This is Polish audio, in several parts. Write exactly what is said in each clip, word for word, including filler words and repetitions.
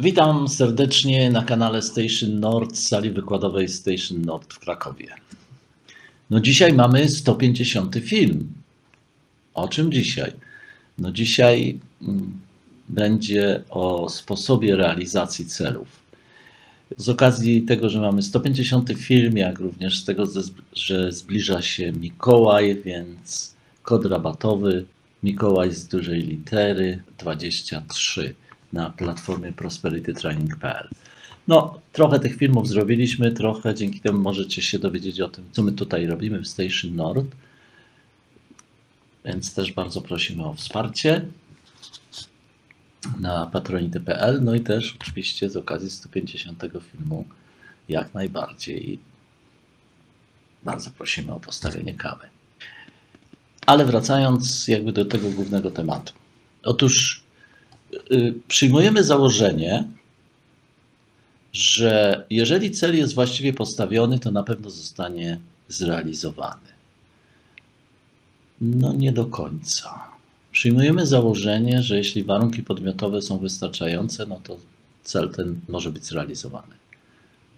Witam serdecznie na kanale Station Nord z sali wykładowej Station Nord w Krakowie. No dzisiaj mamy sto pięćdziesiąty film. O czym dzisiaj? No dzisiaj będzie o sposobie realizacji celów. Z okazji tego, że mamy sto pięćdziesiąty film, jak również z tego, że zbliża się Mikołaj, więc kod rabatowy Mikołaj z dużej litery dwadzieścia trzy. Na platformie prosperity training kropka p l. No, trochę tych filmów zrobiliśmy, trochę dzięki temu możecie się dowiedzieć o tym, co my tutaj robimy w Station Nord. Więc też bardzo prosimy o wsparcie na patronite kropka p l. No i też oczywiście z okazji sto pięćdziesiątego filmu jak najbardziej bardzo prosimy o postawienie kawy. Ale wracając jakby do tego głównego tematu. Otóż przyjmujemy założenie, że jeżeli cel jest właściwie postawiony, to na pewno zostanie zrealizowany. No nie do końca. Przyjmujemy założenie, że jeśli warunki podmiotowe są wystarczające, no to cel ten może być zrealizowany.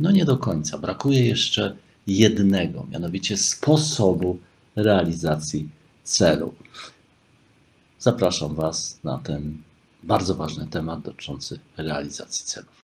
No nie do końca. Brakuje jeszcze jednego, mianowicie sposobu realizacji celu. Zapraszam Was na ten bardzo ważny temat dotyczący realizacji celów.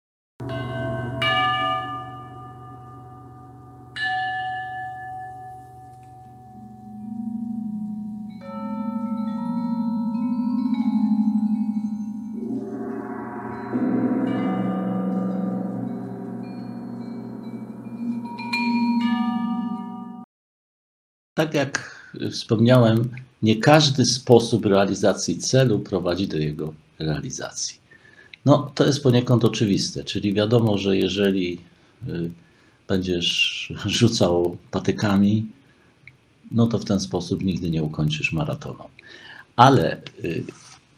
Tak jak wspomniałem, nie każdy sposób realizacji celu prowadzi do jego realizacji. No, to jest poniekąd oczywiste, czyli wiadomo, że jeżeli będziesz rzucał patykami, no to w ten sposób nigdy nie ukończysz maratonu. Ale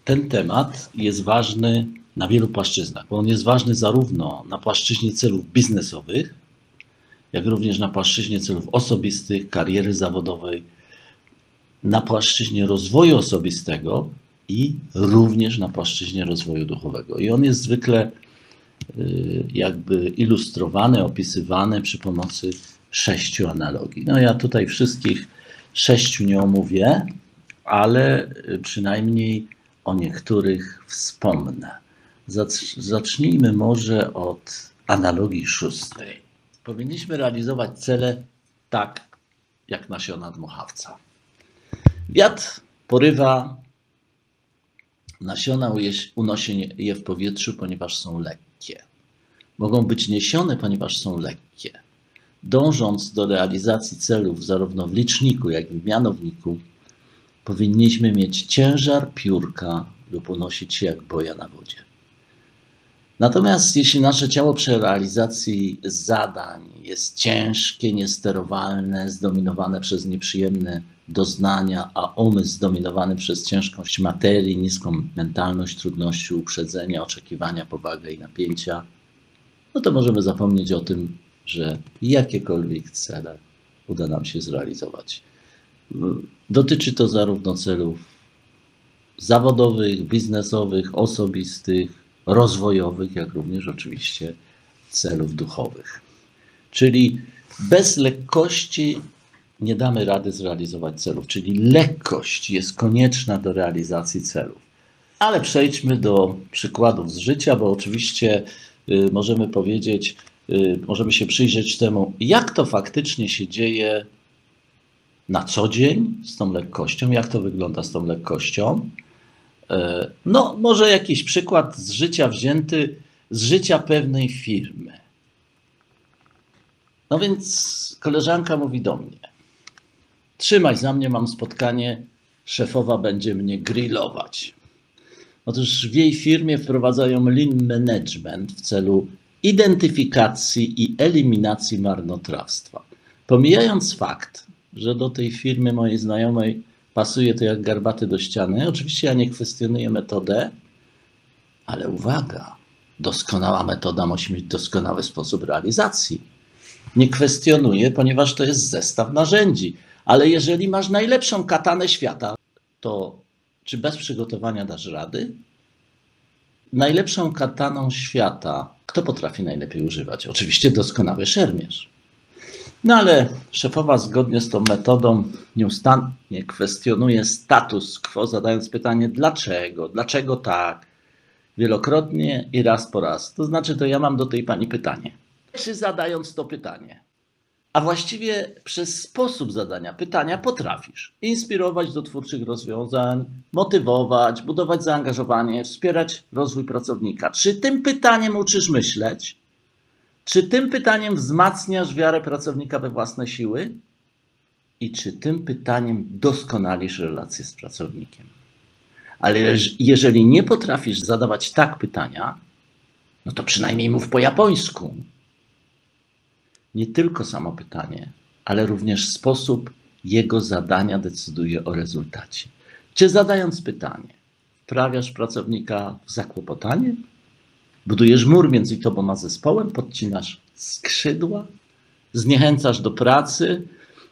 ten temat jest ważny na wielu płaszczyznach, bo on jest ważny zarówno na płaszczyźnie celów biznesowych, jak również na płaszczyźnie celów osobistych, kariery zawodowej, na płaszczyźnie rozwoju osobistego i również na płaszczyźnie rozwoju duchowego. I on jest zwykle jakby ilustrowany, opisywany przy pomocy sześciu analogii. No ja tutaj wszystkich sześciu nie omówię, ale przynajmniej o niektórych wspomnę. Zacznijmy może od analogii szóstej. Powinniśmy realizować cele tak, jak nasiona dmuchawca. Wiatr porywa nasiona, unosi je w powietrzu, ponieważ są lekkie. Mogą być niesione, ponieważ są lekkie. Dążąc do realizacji celów zarówno w liczniku, jak i w mianowniku, powinniśmy mieć ciężar piórka lub unosić się jak boja na wodzie. Natomiast jeśli nasze ciało przy realizacji zadań jest ciężkie, niesterowalne, zdominowane przez nieprzyjemne doznania, a umysł zdominowany przez ciężkość materii, niską mentalność, trudności, uprzedzenia, oczekiwania, powagę i napięcia, no to możemy zapomnieć o tym, że jakiekolwiek cele uda nam się zrealizować. Dotyczy to zarówno celów zawodowych, biznesowych, osobistych, rozwojowych, jak również oczywiście celów duchowych. Czyli bez lekkości nie damy rady zrealizować celów, czyli lekkość jest konieczna do realizacji celów. Ale przejdźmy do przykładów z życia, bo oczywiście możemy powiedzieć, możemy się przyjrzeć temu, jak to faktycznie się dzieje na co dzień z tą lekkością, jak to wygląda z tą lekkością. No, może jakiś przykład z życia wzięty z życia pewnej firmy. No więc koleżanka mówi do mnie: trzymaj za mnie, mam spotkanie, szefowa będzie mnie grillować. Otóż w jej firmie wprowadzają lean management w celu identyfikacji i eliminacji marnotrawstwa. Pomijając fakt, że do tej firmy mojej znajomej pasuje to jak garbaty do ściany, oczywiście ja nie kwestionuję metodę, ale uwaga, doskonała metoda musi mieć doskonały sposób realizacji. Nie kwestionuję, ponieważ to jest zestaw narzędzi. Ale jeżeli masz najlepszą katanę świata, to czy bez przygotowania dasz rady? najlepszą kataną świata kto potrafi najlepiej używać? Oczywiście doskonały szermierz. No ale szefowa zgodnie z tą metodą nieustannie kwestionuje status quo, zadając pytanie dlaczego, dlaczego tak, wielokrotnie i raz po raz. To znaczy, to ja mam do tej pani pytanie. Czy zadając to pytanie, a właściwie przez sposób zadania pytania potrafisz inspirować do twórczych rozwiązań, motywować, budować zaangażowanie, wspierać rozwój pracownika. Czy tym pytaniem uczysz myśleć? Czy tym pytaniem wzmacniasz wiarę pracownika we własne siły? I czy tym pytaniem doskonalisz relacje z pracownikiem? Ale jeżeli nie potrafisz zadawać tak pytania, no to przynajmniej mów po japońsku. Nie tylko samo pytanie, ale również sposób jego zadania decyduje o rezultacie. Czy zadając pytanie, wprawiasz pracownika w zakłopotanie? Budujesz mur między tobą a zespołem, podcinasz skrzydła, zniechęcasz do pracy,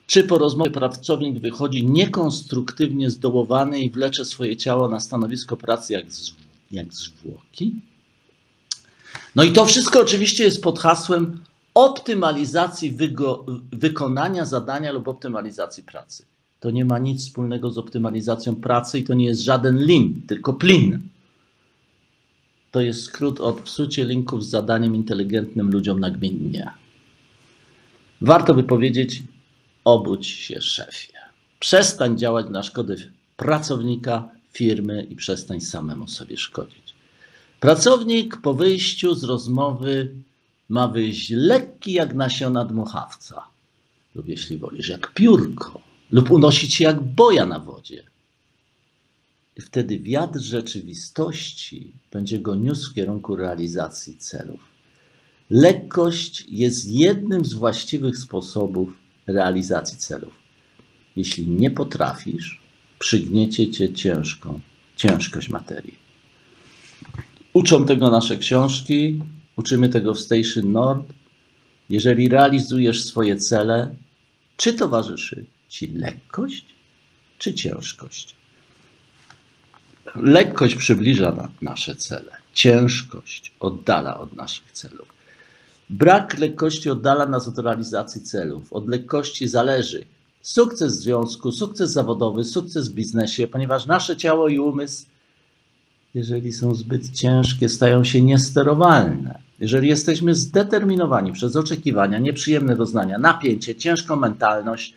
czy po rozmowie pracownik wychodzi niekonstruktywnie zdołowany i wlecze swoje ciało na stanowisko pracy jak, z, jak zwłoki? No i to wszystko oczywiście jest pod hasłem optymalizacji wygo, wykonania zadania lub optymalizacji pracy. To nie ma nic wspólnego z optymalizacją pracy i to nie jest żaden lean, tylko plin. To jest skrót od psucie linków z zadaniem inteligentnym ludziom nagminnie. Warto by powiedzieć, obudź się szefie. Przestań działać na szkodę pracownika, firmy i przestań samemu sobie szkodzić. Pracownik po wyjściu z rozmowy ma wyjść lekki jak nasiona dmuchawca, lub jeśli wolisz, jak piórko, lub unosić się jak boja na wodzie. I wtedy wiatr rzeczywistości będzie go niósł w kierunku realizacji celów. Lekkość jest jednym z właściwych sposobów realizacji celów. Jeśli nie potrafisz, przygniecie cię ciężką, ciężkość materii. Uczą tego nasze książki, uczymy tego w Station Nord. Jeżeli realizujesz swoje cele, czy towarzyszy ci lekkość, czy ciężkość? Lekkość przybliża nasze cele, ciężkość oddala od naszych celów. Brak lekkości oddala nas od realizacji celów. Od lekkości zależy sukces w związku, sukces zawodowy, sukces w biznesie, ponieważ nasze ciało i umysł, jeżeli są zbyt ciężkie, stają się niesterowalne. Jeżeli jesteśmy zdeterminowani przez oczekiwania, nieprzyjemne doznania, napięcie, ciężką mentalność,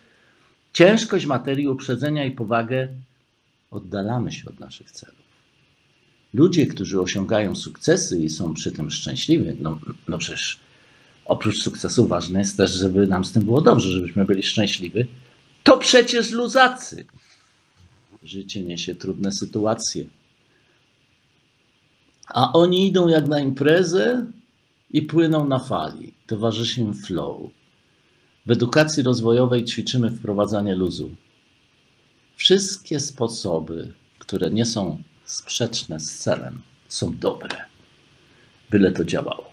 ciężkość materii, uprzedzenia i powagę, oddalamy się od naszych celów. Ludzie, którzy osiągają sukcesy i są przy tym szczęśliwi, no, no przecież oprócz sukcesu ważne jest też, żeby nam z tym było dobrze, żebyśmy byli szczęśliwi, to przecież luzacy. Życie niesie trudne sytuacje. A oni idą jak na imprezę i płyną na fali. Towarzyszy im flow. W edukacji rozwojowej ćwiczymy wprowadzanie luzu. Wszystkie sposoby, które nie są sprzeczne z celem, są dobre. Byle to działało.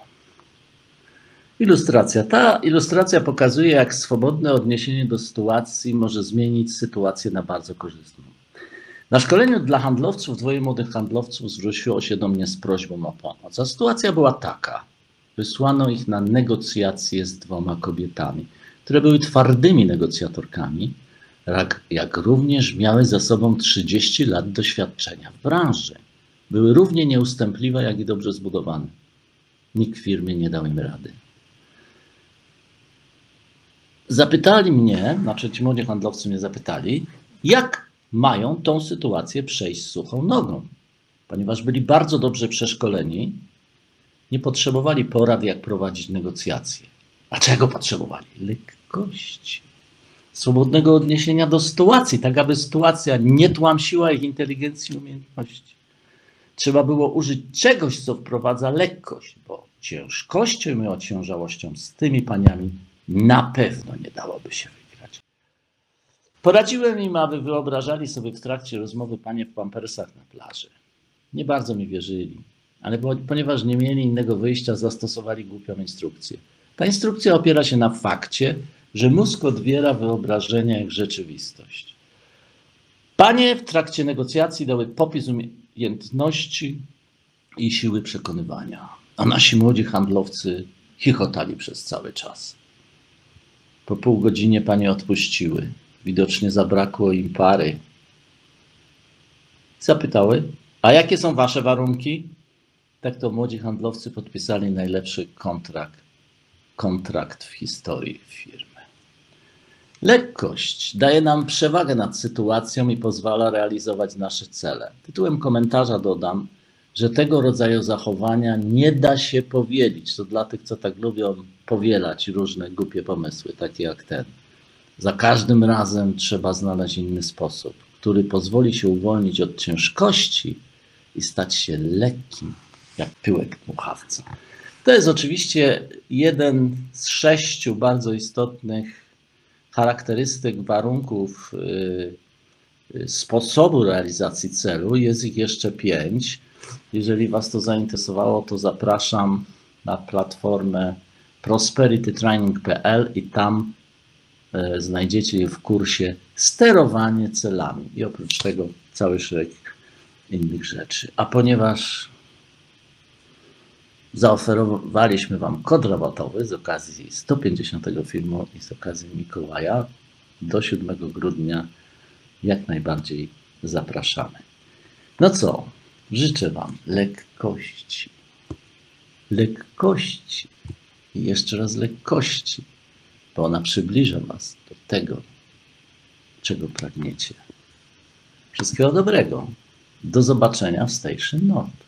Ilustracja. Ta ilustracja pokazuje, jak swobodne odniesienie do sytuacji może zmienić sytuację na bardzo korzystną. Na szkoleniu dla handlowców dwoje młodych handlowców zwróciło się do mnie z prośbą o pomoc. A sytuacja była taka. Wysłano ich na negocjacje z dwoma kobietami, które były twardymi negocjatorkami, jak również miały za sobą trzydzieści lat doświadczenia w branży. Były równie nieustępliwe, jak i dobrze zbudowane. Nikt w firmie nie dał im rady. Zapytali mnie, znaczy ci młodzi handlowcy mnie zapytali, jak mają tą sytuację przejść suchą nogą. Ponieważ byli bardzo dobrze przeszkoleni, nie potrzebowali porad, jak prowadzić negocjacje. A czego potrzebowali? Lekkości. Swobodnego odniesienia do sytuacji, tak aby sytuacja nie tłamsiła ich inteligencji i umiejętności. Trzeba było użyć czegoś, co wprowadza lekkość, bo ciężkością i ociężałością z tymi paniami na pewno nie dałoby się wygrać. Poradziłem im, aby wyobrażali sobie w trakcie rozmowy panie w pampersach na plaży. Nie bardzo mi wierzyli, ale ponieważ nie mieli innego wyjścia, zastosowali głupią instrukcję. Ta instrukcja opiera się na fakcie, że mózg odbiera wyobrażenia jak rzeczywistość. Panie w trakcie negocjacji dały popis umiejętności, i siły przekonywania, a nasi młodzi handlowcy chichotali przez cały czas. Po pół godzinie panie odpuściły. Widocznie zabrakło im pary. Zapytały, a jakie są wasze warunki? Tak to młodzi handlowcy podpisali najlepszy kontrakt, kontrakt w historii firmy. Lekkość daje nam przewagę nad sytuacją i pozwala realizować nasze cele. Tytułem komentarza dodam, że tego rodzaju zachowania nie da się powielić. To dla tych, co tak lubią powielać różne głupie pomysły, takie jak ten. Za każdym razem trzeba znaleźć inny sposób, który pozwoli się uwolnić od ciężkości i stać się lekkim, jak pyłek dmuchawca. To jest oczywiście jeden z sześciu bardzo istotnych charakterystyk, warunków, sposobu realizacji celu. Jest ich jeszcze pięć. Jeżeli was to zainteresowało, to zapraszam na platformę prosperity training kropka p l i tam znajdziecie je w kursie Sterowanie celami i oprócz tego cały szereg innych rzeczy. A ponieważ zaoferowaliśmy wam kod rabatowy z okazji sto pięćdziesiątego filmu i z okazji Mikołaja, do siódmego grudnia jak najbardziej zapraszamy. No co? Życzę wam lekkości, lekkości i jeszcze raz lekkości, bo ona przybliża was do tego, czego pragniecie. Wszystkiego dobrego. Do zobaczenia w Station Nord.